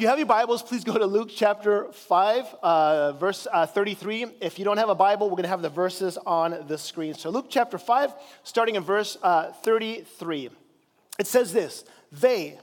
If you have your Bibles, please go to Luke chapter 5, verse 33. If you don't have a Bible, we're going to have the verses on the screen. So Luke chapter 5, starting in verse 33. It says this, they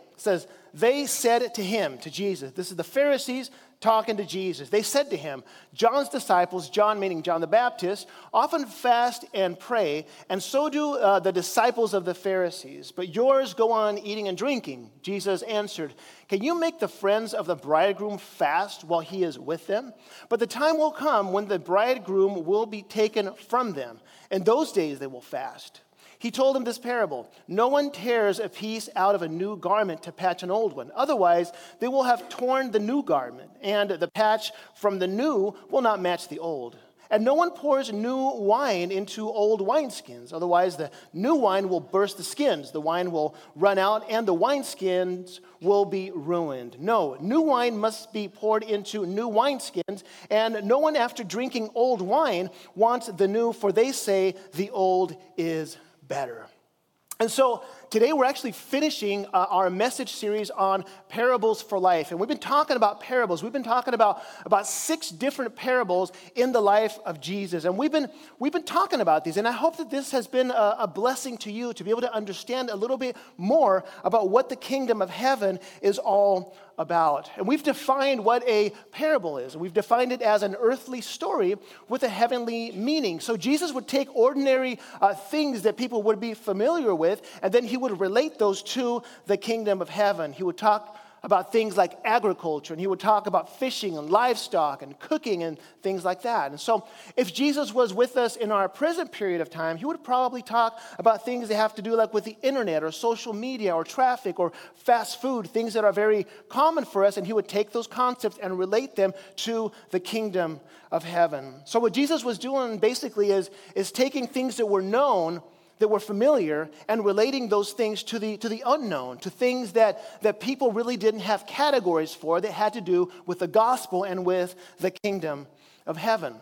said to him, to Jesus, this is the Pharisees talking to Jesus. They said to him, John's disciples, John meaning John the Baptist, often fast and pray, and so do the disciples of the Pharisees. But yours go on eating and drinking. Jesus answered, can you make the friends of the bridegroom fast while he is with them? But the time will come when the bridegroom will be taken from them. In those days they will fast. He told him this parable, no one tears a piece out of a new garment to patch an old one. Otherwise, they will have torn the new garment, and the patch from the new will not match the old. And no one pours new wine into old wineskins. Otherwise, the new wine will burst the skins. The wine will run out, and the wineskins will be ruined. No, new wine must be poured into new wineskins, and no one after drinking old wine wants the new, for they say the old is better. And so today we're actually finishing our message series on parables for life. And we've been talking about parables. We've been talking about six different parables in the life of Jesus. And we've been talking about these. And I hope that this has been a blessing to you to be able to understand a little bit more about what the kingdom of heaven is all about. And we've defined what a parable is. We've defined it as an earthly story with a heavenly meaning. So Jesus would take ordinary things that people would be familiar with, and then he would relate those to the kingdom of heaven. He would talk about things like agriculture, and he would talk about fishing and livestock and cooking and things like that. And so if Jesus was with us in our present period of time, he would probably talk about things that have to do like with the internet or social media or traffic or fast food, things that are very common for us, and he would take those concepts and relate them to the kingdom of heaven. So what Jesus was doing basically is taking things that were known, that were familiar, and relating those things to the unknown, to things that people really didn't have categories for that had to do with the gospel and with the kingdom of heaven.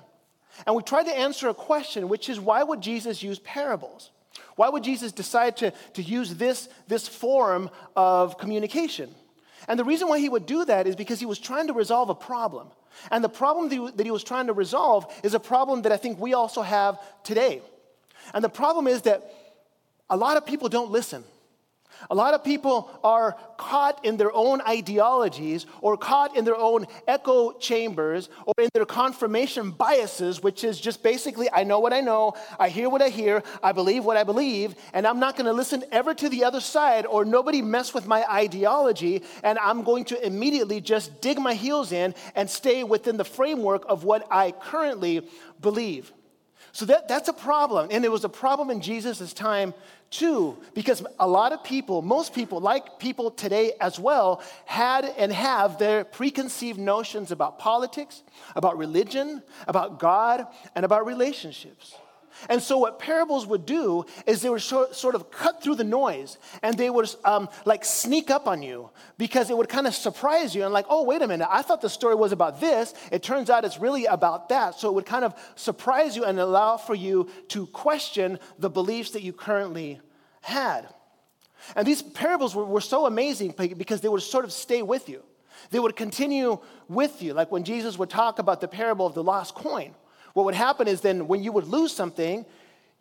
And we tried to answer a question, which is, why would Jesus use parables? Why would Jesus decide to use this form of communication? And the reason why he would do that is because he was trying to resolve a problem. And the problem that he was trying to resolve is a problem that I think we also have today. And the problem is that a lot of people don't listen. A lot of people are caught in their own ideologies or caught in their own echo chambers or in their confirmation biases, which is just basically, I know what I know, I hear what I hear, I believe what I believe, and I'm not going to listen ever to the other side or nobody mess with my ideology, and I'm going to immediately just dig my heels in and stay within the framework of what I currently believe. So that's a problem, and it was a problem in Jesus' time too, because a lot of people, most people, like people today as well, had and have their preconceived notions about politics, about religion, about God, and about relationships. And so what parables would do is they would sort of cut through the noise, and they would sneak up on you, because it would kind of surprise you and like, oh, wait a minute, I thought the story was about this. It turns out it's really about that. So it would kind of surprise you and allow for you to question the beliefs that you currently had. And these parables were so amazing because they would sort of stay with you. They would continue with you, like when Jesus would talk about the parable of the lost coin. What would happen is then when you would lose something,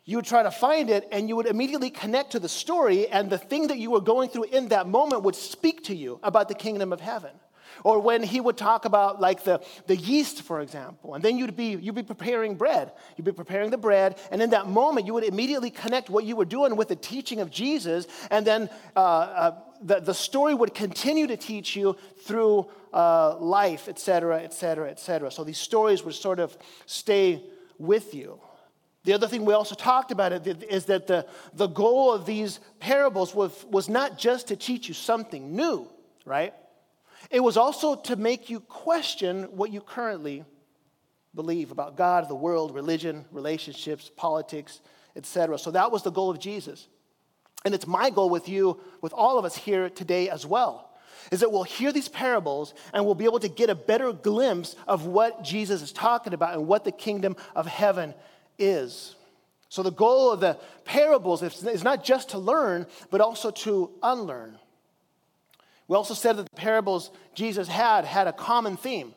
you would try to find it, and you would immediately connect to the story, and the thing that you were going through in that moment would speak to you about the kingdom of heaven. Or when he would talk about like the yeast, for example, and then you'd be preparing bread. You'd be preparing the bread, and in that moment, you would immediately connect what you were doing with the teaching of Jesus, and then the story would continue to teach you through life, et cetera, et cetera, et cetera. So these stories would sort of stay with you. The other thing we also talked about is that the goal of these parables was not just to teach you something new, right? It was also to make you question what you currently believe about God, the world, religion, relationships, politics, et cetera. So that was the goal of Jesus. And it's my goal with you, with all of us here today as well, is that we'll hear these parables and we'll be able to get a better glimpse of what Jesus is talking about and what the kingdom of heaven is. So the goal of the parables is not just to learn, but also to unlearn. We also said that the parables Jesus had a common theme.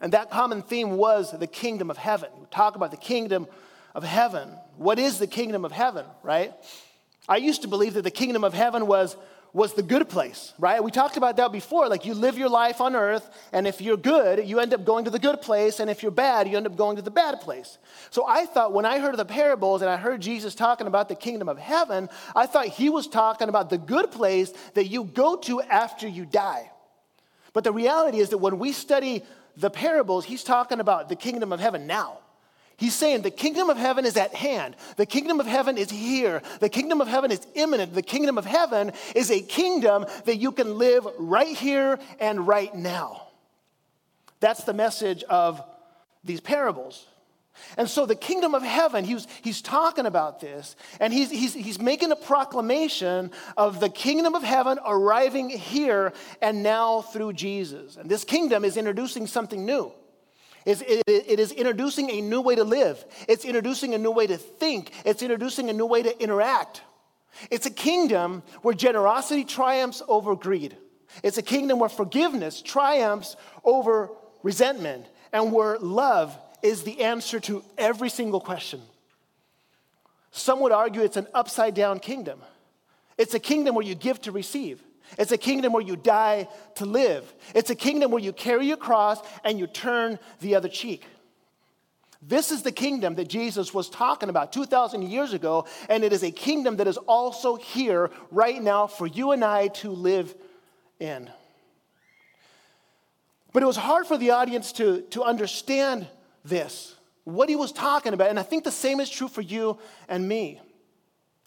And that common theme was the kingdom of heaven. We talk about the kingdom of heaven. What is the kingdom of heaven, right? I used to believe that the kingdom of heaven was the good place, right? We talked about that before. Like, you live your life on earth, and if you're good, you end up going to the good place, and if you're bad, you end up going to the bad place. So I thought, when I heard of the parables and I heard Jesus talking about the kingdom of heaven, I thought he was talking about the good place that you go to after you die. But the reality is that when we study the parables, he's talking about the kingdom of heaven now. He's saying the kingdom of heaven is at hand. The kingdom of heaven is here. The kingdom of heaven is imminent. The kingdom of heaven is a kingdom that you can live right here and right now. That's the message of these parables. And so the kingdom of heaven, he's talking about this, and he's making a proclamation of the kingdom of heaven arriving here and now through Jesus. And this kingdom is introducing something new. It is introducing a new way to live. It's introducing a new way to think. It's introducing a new way to interact. It's a kingdom where generosity triumphs over greed. It's a kingdom where forgiveness triumphs over resentment, and where love is the answer to every single question. Some would argue it's an upside-down kingdom. It's a kingdom where you give to receive. It's a kingdom where you die to live. It's a kingdom where you carry your cross and you turn the other cheek. This is the kingdom that Jesus was talking about 2,000 years ago, and it is a kingdom that is also here right now for you and I to live in. But it was hard for the audience to understand this, what he was talking about. And I think the same is true for you and me.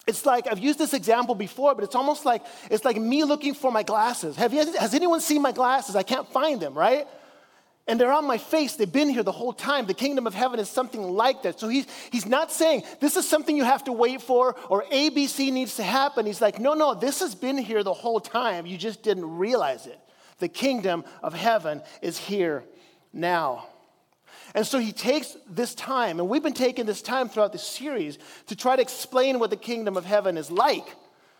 It's like, I've used this example before, but it's almost like, it's like me looking for my glasses. Has anyone seen my glasses? I can't find them, right? And they're on my face. They've been here the whole time. The kingdom of heaven is something like that. So he's not saying, this is something you have to wait for, or A, B, C needs to happen. He's like, no, this has been here the whole time. You just didn't realize it. The kingdom of heaven is here now. And so he takes this time, and we've been taking this time throughout this series to try to explain what the kingdom of heaven is like.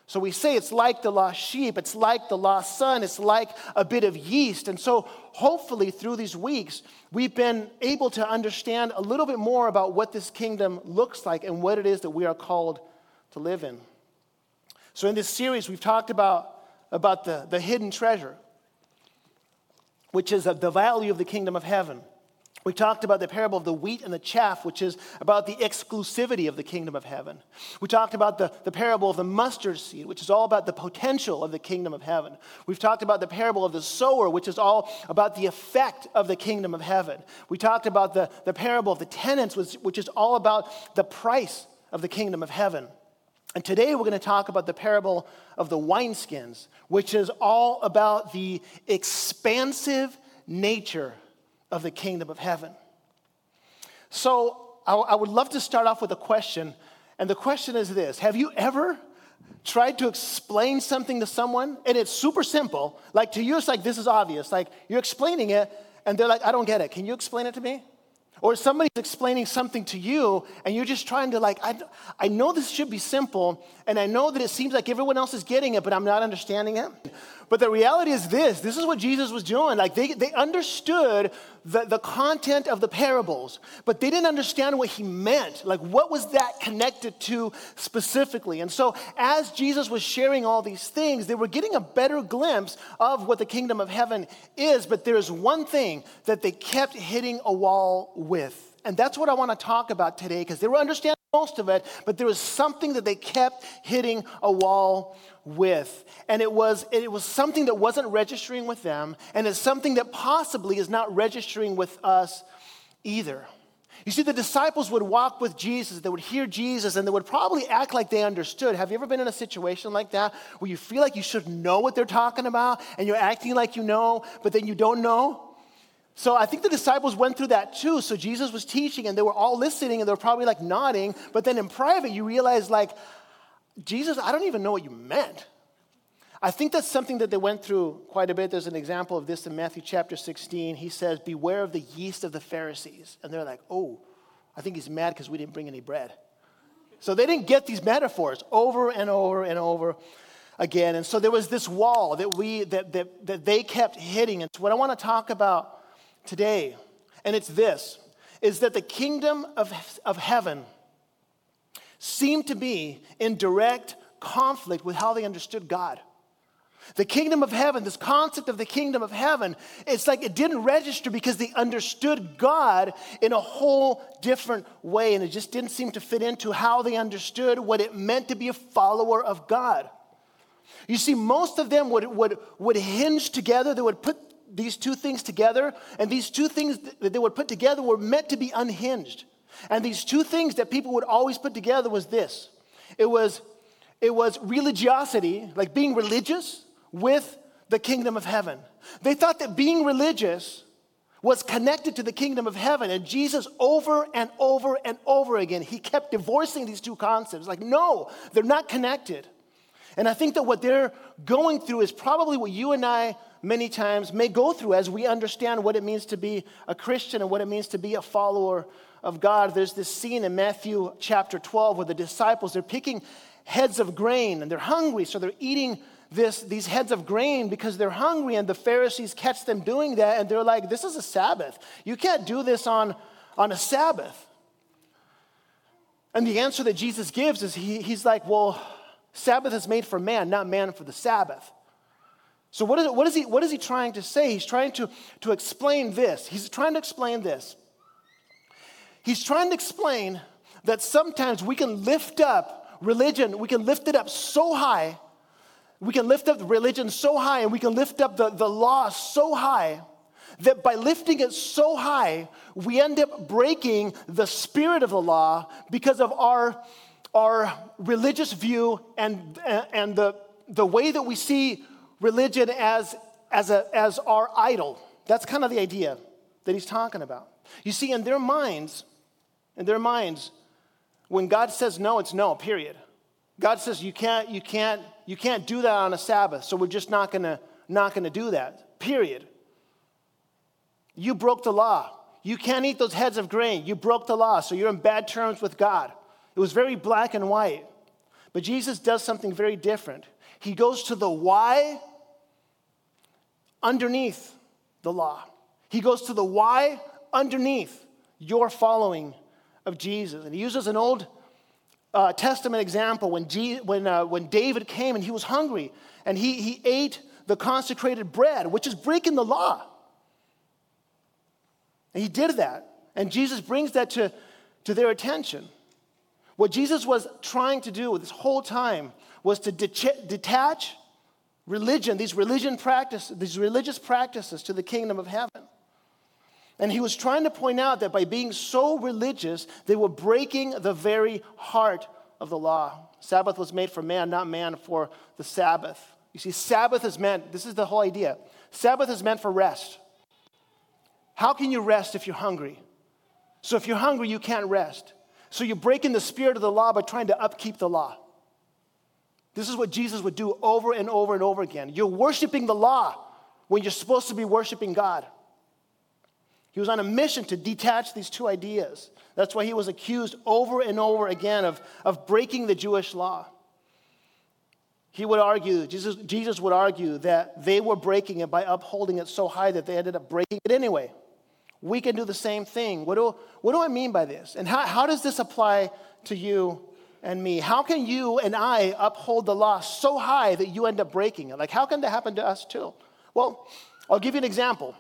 So we say it's like the lost sheep, it's like the lost son, it's like a bit of yeast. And so hopefully through these weeks, we've been able to understand a little bit more about what this kingdom looks like and what it is that we are called to live in. So in this series, we've talked about the hidden treasure, which is the value of the kingdom of heaven. We talked about the parable of the wheat and the chaff, which is about the exclusivity of the kingdom of heaven. We talked about the parable of the mustard seed, which is all about the potential of the kingdom of heaven. We've talked about the parable of the sower, which is all about the effect of the kingdom of heaven. We talked about the parable of the tenants, which is all about the price of the kingdom of heaven. And today we're going to talk about the parable of the wineskins, which is all about the expansive nature of the kingdom of heaven. So I would love to start off with a question. And the question is this: have you ever tried to explain something to someone? And it's super simple. Like, to you, it's like, this is obvious. Like, you're explaining it, and they're like, I don't get it. Can you explain it to me? Or somebody's explaining something to you, and you're just trying to, like, I know this should be simple, and I know that it seems like everyone else is getting it, but I'm not understanding it. But the reality is this. This is what Jesus was doing. Like, they understood the content of the parables, but they didn't understand what he meant. Like, what was that connected to specifically? And so as Jesus was sharing all these things, they were getting a better glimpse of what the kingdom of heaven is. But there is one thing that they kept hitting a wall with. And that's what I want to talk about today, because they were understanding most of it, but there was something that they kept hitting a wall with. And it was something that wasn't registering with them, and it's something that possibly is not registering with us either. You see, the disciples would walk with Jesus, they would hear Jesus, and they would probably act like they understood. Have you ever been in a situation like that where you feel like you should know what they're talking about, and you're acting like you know, but then you don't know? So I think the disciples went through that too. So Jesus was teaching, and they were all listening, and they were probably like nodding. But then in private, you realize, like, Jesus, I don't even know what you meant. I think that's something that they went through quite a bit. There's an example of this in Matthew chapter 16. He says, beware of the yeast of the Pharisees. And they're like, oh, I think he's mad because we didn't bring any bread. So they didn't get these metaphors over and over and over again. And so there was this wall that they kept hitting. And what I want to talk about today, and it's this, is that the kingdom of heaven seemed to be in direct conflict with how they understood God. The kingdom of heaven, this concept of the kingdom of heaven, it's like it didn't register because they understood God in a whole different way, and it just didn't seem to fit into how they understood what it meant to be a follower of God. You see, most of them would hinge together. They would put these two things together, and these two things that they would put together were meant to be unhinged. And these two things that people would always put together was this. It was religiosity, like being religious, with the kingdom of heaven. They thought that being religious was connected to the kingdom of heaven. And Jesus, over and over and over again, he kept divorcing these two concepts. Like, no, they're not connected. And I think that what they're going through is probably what you and I many times may go through as we understand what it means to be a Christian and what it means to be a follower of God. There's this scene in Matthew chapter 12 where the disciples, they're picking heads of grain, and they're hungry, so they're eating these heads of grain because they're hungry, and the Pharisees catch them doing that, and they're like, this is a Sabbath. You can't do this on a Sabbath. And the answer that Jesus gives is he's like, well, Sabbath is made for man, not man for the Sabbath. So what is he trying to say? He's trying to explain this. He's trying to explain this. He's trying to explain that sometimes we can lift up religion, we can lift it up so high, we can lift up religion so high, and we can lift up the law so high that by lifting it so high, we end up breaking the spirit of the law because of our religious view and the way that we see religion as our idol. That's kind of the idea that he's talking about. You see, in their minds, when God says no, it's no, period. God says you can't do that on a Sabbath, so we're just not gonna do that, period. You broke the law. You can't eat those heads of grain. You broke the law, so you're in bad terms with God. It was very black and white. But Jesus does something very different. He goes to the why underneath the law. He goes to the why underneath your following of Jesus. And he uses an Old Testament example when David came and he was hungry and he ate the consecrated bread, which is breaking the law. And he did that. And Jesus brings that to their attention. What Jesus was trying to do this whole time was to detach religion, these religious practices to the kingdom of heaven. And he was trying to point out that by being so religious, they were breaking the very heart of the law. Sabbath was made for man, not man for the Sabbath. You see, Sabbath is meant, this is the whole idea. Sabbath is meant for rest. How can you rest if you're hungry? So if you're hungry, you can't rest. So you're breaking the spirit of the law by trying to upkeep the law. This is what Jesus would do over and over and over again. You're worshiping the law when you're supposed to be worshiping God. He was on a mission to detach these two ideas. That's why he was accused over and over again of breaking the Jewish law. He would argue, Jesus would argue that they were breaking it by upholding it so high that they ended up breaking it anyway. We can do the same thing. What do I mean by this? And how does this apply to you and me? How can you and I uphold the law so high that you end up breaking it? Like, how can that happen to us too? Well, I'll give you an example.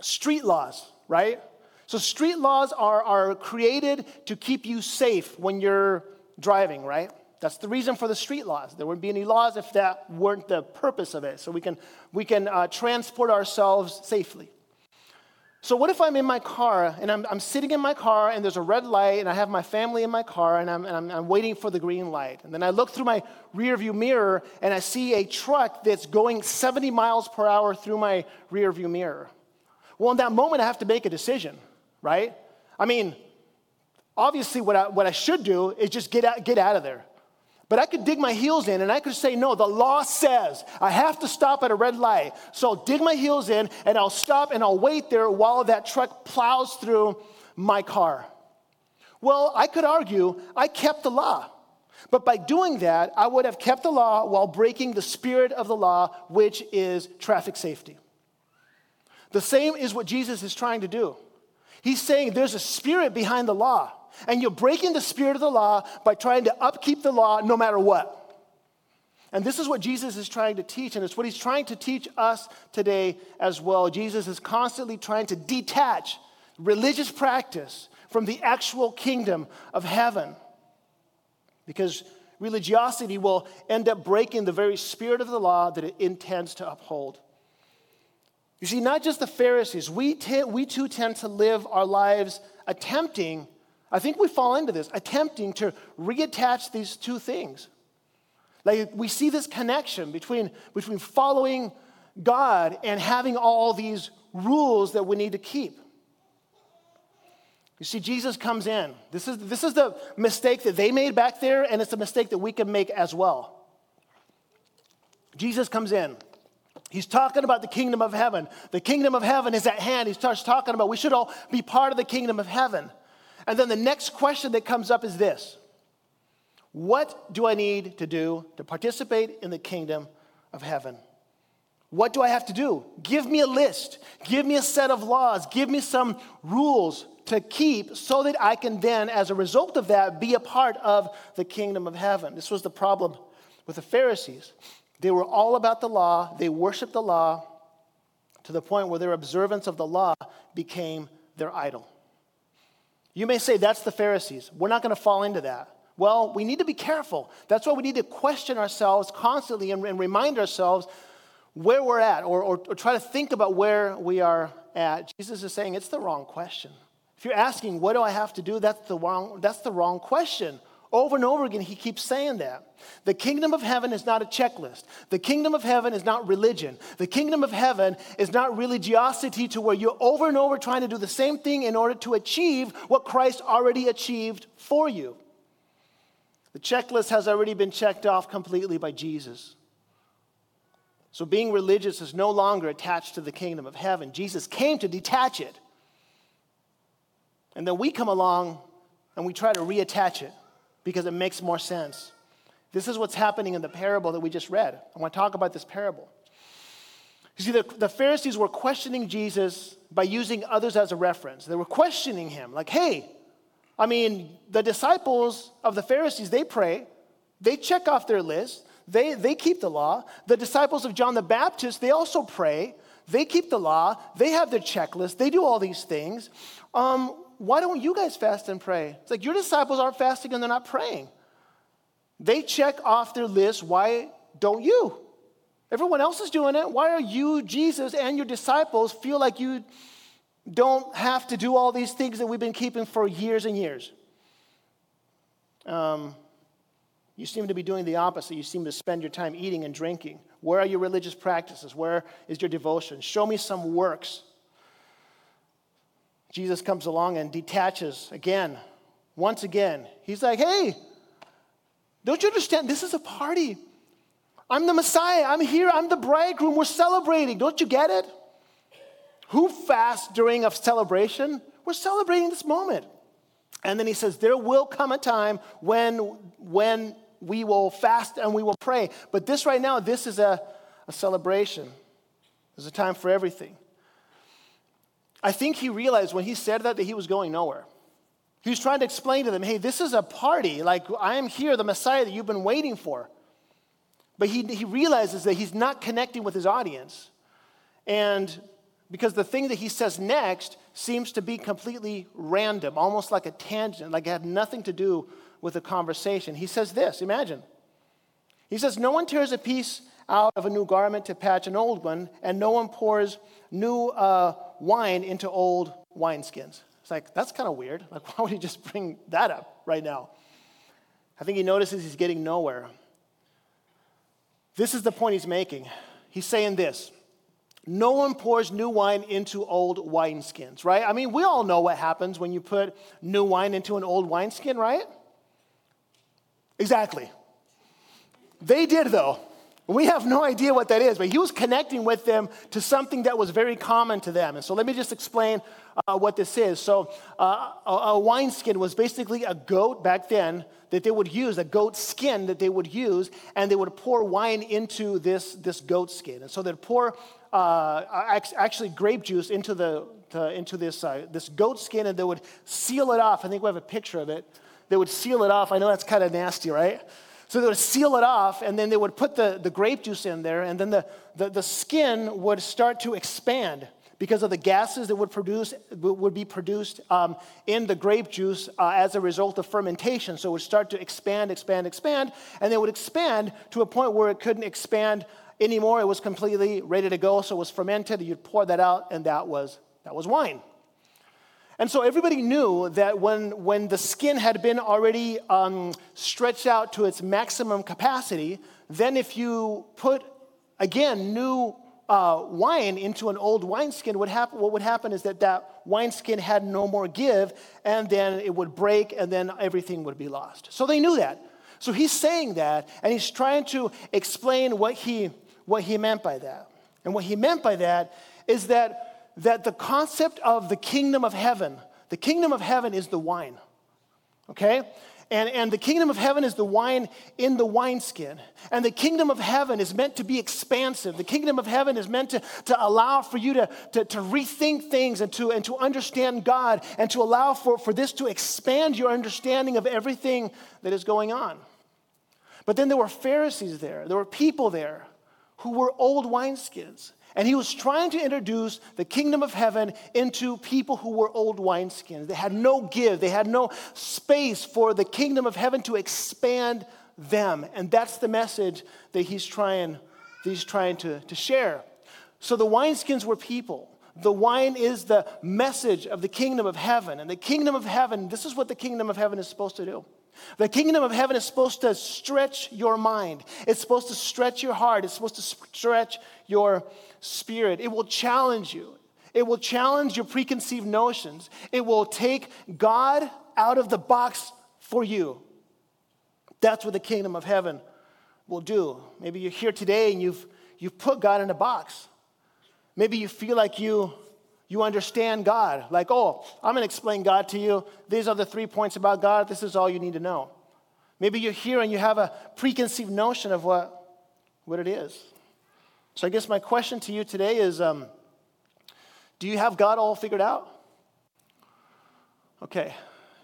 Street laws, right? So street laws are created to keep you safe when you're driving, right? That's the reason for the street laws. There wouldn't be any laws if that weren't the purpose of it. So we can transport ourselves safely. So what if I'm in my car and I'm sitting in my car and there's a red light and I have my family in my car and I'm waiting for the green light, and then I look through my rearview mirror and I see a truck that's going 70 miles per hour through my rearview mirror. Well, in that moment, I have to make a decision, right? I mean, obviously, what I should do is just get out of there. But I could dig my heels in, and I could say, no, the law says I have to stop at a red light. So I'll dig my heels in, and I'll stop, and I'll wait there while that truck plows through my car. Well, I could argue I kept the law. But by doing that, I would have kept the law while breaking the spirit of the law, which is traffic safety. The same is what Jesus is trying to do. He's saying there's a spirit behind the law, and you're breaking the spirit of the law by trying to upkeep the law no matter what. And this is what Jesus is trying to teach, and it's what he's trying to teach us today as well. Jesus is constantly trying to detach religious practice from the actual kingdom of heaven, because religiosity will end up breaking the very spirit of the law that it intends to uphold. You see, not just the Pharisees. We too tend to live our lives attempting, I think we fall into this, attempting to reattach these two things. Like we see this connection between following God and having all these rules that we need to keep. You see, Jesus comes in. This is the mistake that they made back there, and it's a mistake that we can make as well. Jesus comes in. He's talking about the kingdom of heaven. The kingdom of heaven is at hand. He starts talking about we should all be part of the kingdom of heaven. And then the next question that comes up is this: what do I need to do to participate in the kingdom of heaven? What do I have to do? Give me a list. Give me a set of laws. Give me some rules to keep so that I can then, as a result of that, be a part of the kingdom of heaven. This was the problem with the Pharisees. They were all about the law. They worshiped the law to the point where their observance of the law became their idol. You may say, that's the Pharisees. We're not going to fall into that. Well, we need to be careful. That's why we need to question ourselves constantly and remind ourselves where we're at, or try to think about where we are at. Jesus is saying it's the wrong question. If you're asking, what do I have to do, that's the wrong question. Over and over again, he keeps saying that. The kingdom of heaven is not a checklist. The kingdom of heaven is not religion. The kingdom of heaven is not religiosity to where you're over and over trying to do the same thing in order to achieve what Christ already achieved for you. The checklist has already been checked off completely by Jesus. So being religious is no longer attached to the kingdom of heaven. Jesus came to detach it. And then we come along and we try to reattach it because it makes more sense. This is what's happening in the parable that we just read. I want to talk about this parable. You see, the Pharisees were questioning Jesus by using others as a reference. They were questioning him like, hey, I mean, the disciples of the Pharisees, they pray, they check off their list, they keep the law. The disciples of John the Baptist, they also pray, they keep the law, they have their checklist, they do all these things. Why don't you guys fast and pray? It's like your disciples aren't fasting and they're not praying. They check off their list, why don't you? Everyone else is doing it. Why are you, Jesus, and your disciples feel like you don't have to do all these things that we've been keeping for years and years? You seem to be doing the opposite. You seem to spend your time eating and drinking. Where are your religious practices? Where is your devotion? Show me some works. Jesus comes along and detaches again. Once again, he's like, hey, don't you understand? This is a party. I'm the Messiah. I'm here. I'm the bridegroom. We're celebrating. Don't you get it? Who fasts during a celebration? We're celebrating this moment. And then he says, there will come a time when we will fast and we will pray. But this right now, this is a celebration. There's a time for everything. I think he realized when he said that he was going nowhere. He was trying to explain to them, hey, this is a party. Like, I am here, the Messiah that you've been waiting for. But he realizes that he's not connecting with his audience. And because the thing that he says next seems to be completely random, almost like a tangent, like it had nothing to do with the conversation. He says this, imagine. He says, no one tears a piece out of a new garment to patch an old one, and no one pours new wine into old wineskins. It's like, that's kind of weird. Like, why would he just bring that up right now? I think he notices he's getting nowhere. This is the point he's making. He's saying this. No one pours new wine into old wineskins, right? I mean, we all know what happens when you put new wine into an old wineskin, right? Exactly. They did, though. We have no idea what that is, but he was connecting with them to something that was very common to them. And so let me just explain what this is. So a wineskin was basically a goat back then that they would use, a goat skin that they would use, and they would pour wine into this goat skin. And so they'd pour actually grape juice into this goat skin, and they would seal it off. I think we have a picture of it. They would seal it off. I know that's kind of nasty, right? So they would seal it off, and then they would put the grape juice in there, and then the skin would start to expand because of the gases that would be produced in the grape juice as a result of fermentation. So it would start to expand, and they would expand to a point where it couldn't expand anymore. It was completely ready to go, so it was fermented. You'd pour that out, and that was wine. And so everybody knew that when the skin had been already stretched out to its maximum capacity, then if you put, again, new wine into an old wineskin, what would happen is that wineskin had no more give, and then it would break, and then everything would be lost. So they knew that. So he's saying that, and he's trying to explain what he meant by that. And what he meant by that is that the concept of the kingdom of heaven is the wine, okay? And the kingdom of heaven is the wine in the wineskin. And the kingdom of heaven is meant to be expansive. The kingdom of heaven is meant to allow for you to rethink things and to understand God and to allow for this to expand your understanding of everything that is going on. But then there were Pharisees there. There were people there who were old wineskins. And he was trying to introduce the kingdom of heaven into people who were old wineskins. They had no give. They had no space for the kingdom of heaven to expand them. And that's the message that he's trying to share. So the wineskins were people. The wine is the message of the kingdom of heaven. And the kingdom of heaven, this is what the kingdom of heaven is supposed to do. The kingdom of heaven is supposed to stretch your mind. It's supposed to stretch your heart. It's supposed to stretch your spirit. It will challenge you. It will challenge your preconceived notions. It will take God out of the box for you. That's what the kingdom of heaven will do. Maybe you're here today and you've put God in a box. Maybe you feel like you understand God. Like, oh, I'm going to explain God to you. These are the 3 points about God. This is all you need to know. Maybe you're here and you have a preconceived notion of what it is. So I guess my question to you today is, do you have God all figured out? Okay.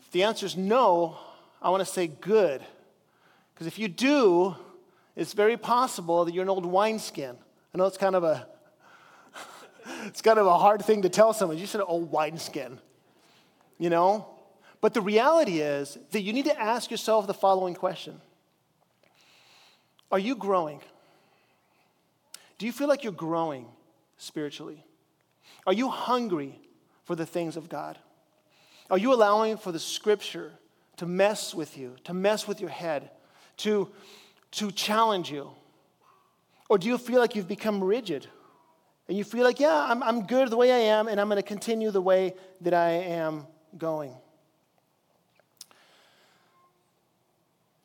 If the answer is no, I want to say good. Because if you do, it's very possible that you're an old wineskin. I know it's kind of a hard thing to tell someone. You said, old wineskin, you know? But the reality is that you need to ask yourself the following question. Are you growing? Do you feel like you're growing spiritually? Are you hungry for the things of God? Are you allowing for the scripture to mess with you, to mess with your head, to challenge you? Or do you feel like you've become rigid? And you feel like, yeah, I'm good the way I am, and I'm going to continue the way that I am going.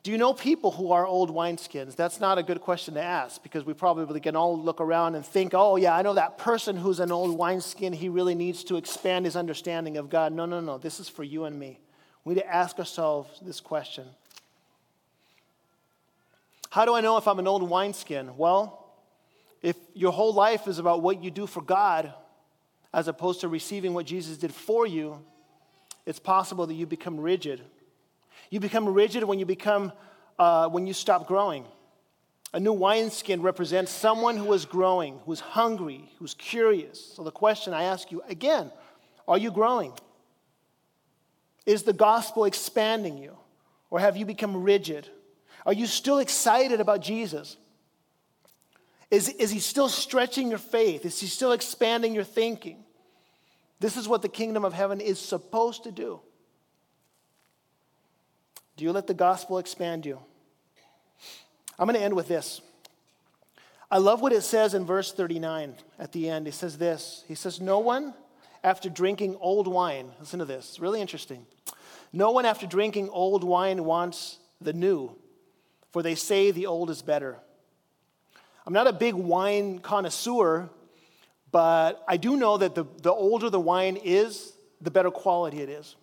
Do you know people who are old wineskins? That's not a good question to ask, because we probably can all look around and think, oh, yeah, I know that person who's an old wineskin. He really needs to expand his understanding of God. No. This is for you and me. We need to ask ourselves this question. How do I know if I'm an old wineskin? Well, if your whole life is about what you do for God as opposed to receiving what Jesus did for you, it's possible that you become rigid. You become rigid when you stop growing. A new wineskin represents someone who is growing, who's hungry, who's curious. So the question I ask you again, are you growing? Is the gospel expanding you? Or have you become rigid? Are you still excited about Jesus? Is he still stretching your faith? Is he still expanding your thinking? This is what the kingdom of heaven is supposed to do. Do you let the gospel expand you? I'm going to end with this. I love what it says in verse 39 at the end. It says this. He says, no one after drinking old wine, listen to this, it's really interesting. No one after drinking old wine wants the new, for they say the old is better. I'm not a big wine connoisseur, but I do know that the older the wine is, the better quality it is.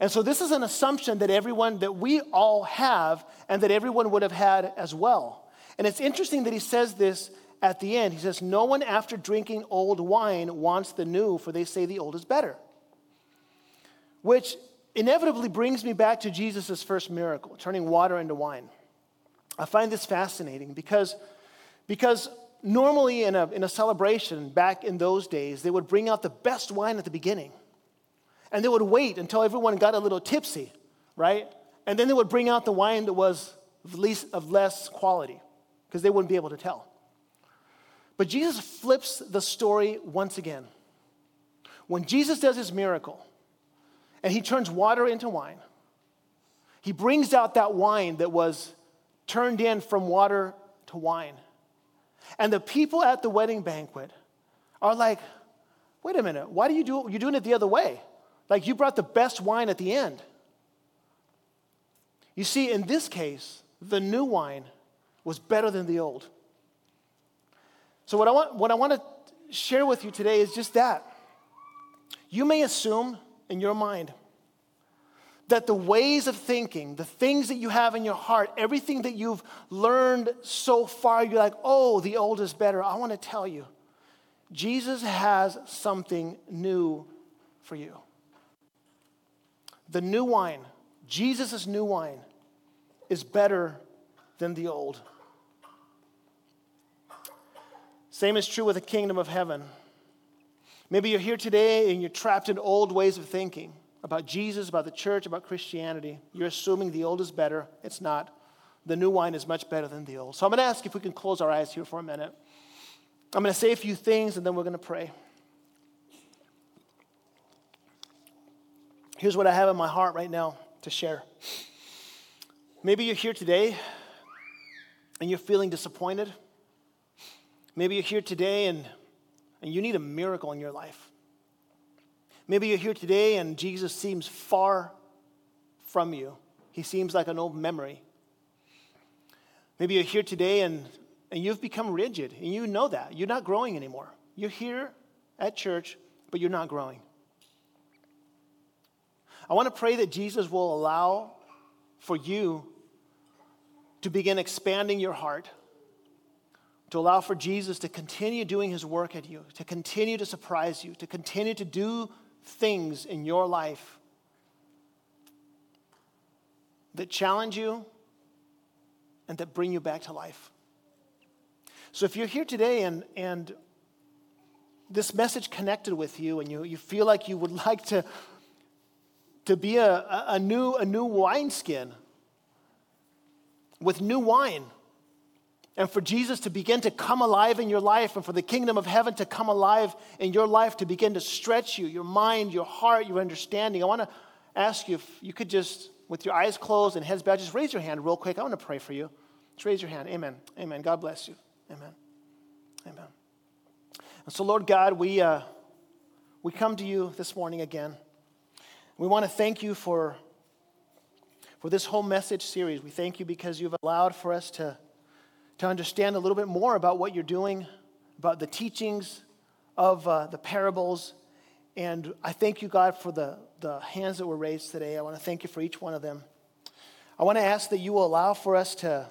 And so this is an assumption that everyone, that we all have, and that everyone would have had as well. And it's interesting that he says this at the end. He says, no one after drinking old wine wants the new, for they say the old is better. Which inevitably brings me back to Jesus' first miracle, turning water into wine. I find this fascinating because normally in a celebration back in those days, they would bring out the best wine at the beginning. And they would wait until everyone got a little tipsy, right? And then they would bring out the wine that was of less quality because they wouldn't be able to tell. But Jesus flips the story once again. When Jesus does his miracle and he turns water into wine, he brings out that wine that was turned in from water to wine. And the people at the wedding banquet are like, wait a minute, why do you do it? You're doing it the other way. Like, you brought the best wine at the end. You see, in this case, the new wine was better than the old. So what I want to share with you today is just that. You may assume in your mind that the ways of thinking, the things that you have in your heart, everything that you've learned so far, you're like, oh, the old is better. I want to tell you, Jesus has something new for you. The new wine, Jesus' new wine, is better than the old. Same is true with the kingdom of heaven. Maybe you're here today and you're trapped in old ways of thinking about Jesus, about the church, about Christianity. You're assuming the old is better. It's not. The new wine is much better than the old. So I'm going to ask if we can close our eyes here for a minute. I'm going to say a few things and then we're going to pray. Here's what I have in my heart right now to share. Maybe you're here today and you're feeling disappointed. Maybe you're here today and you need a miracle in your life. Maybe you're here today and Jesus seems far from you. He seems like an old memory. Maybe you're here today and you've become rigid, and you know that. You're not growing anymore. You're here at church, but you're not growing. I want to pray that Jesus will allow for you to begin expanding your heart, to allow for Jesus to continue doing his work at you, to continue to surprise you, to continue to do things in your life that challenge you and that bring you back to life. So if you're here today and this message connected with you and you feel like you would like to be a new wineskin with new wine, and for Jesus to begin to come alive in your life, and for the kingdom of heaven to come alive in your life, to begin to stretch you, your mind, your heart, your understanding, I want to ask you if you could just, with your eyes closed and heads bowed, just raise your hand real quick. I want to pray for you. Just raise your hand. Amen. Amen. God bless you. Amen. Amen. And so, Lord God, we come to you this morning again. We want to thank you for this whole message series. We thank you because you've allowed for us to understand a little bit more about what you're doing, about the teachings of the parables. And I thank you, God, for the hands that were raised today. I want to thank you for each one of them. I want to ask that you will allow for us to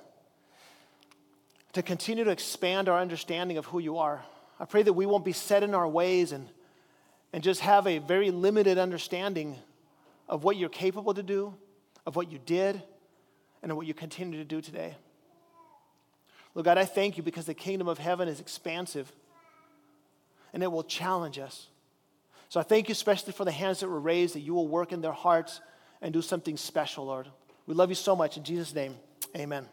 continue to expand our understanding of who you are. I pray that we won't be set in our ways and just have a very limited understanding of what you're capable to do, of what you did, and of what you continue to do today. Lord God, I thank you because the kingdom of heaven is expansive and it will challenge us. So I thank you especially for the hands that were raised, that you will work in their hearts and do something special, Lord. We love you so much. In Jesus' name, amen.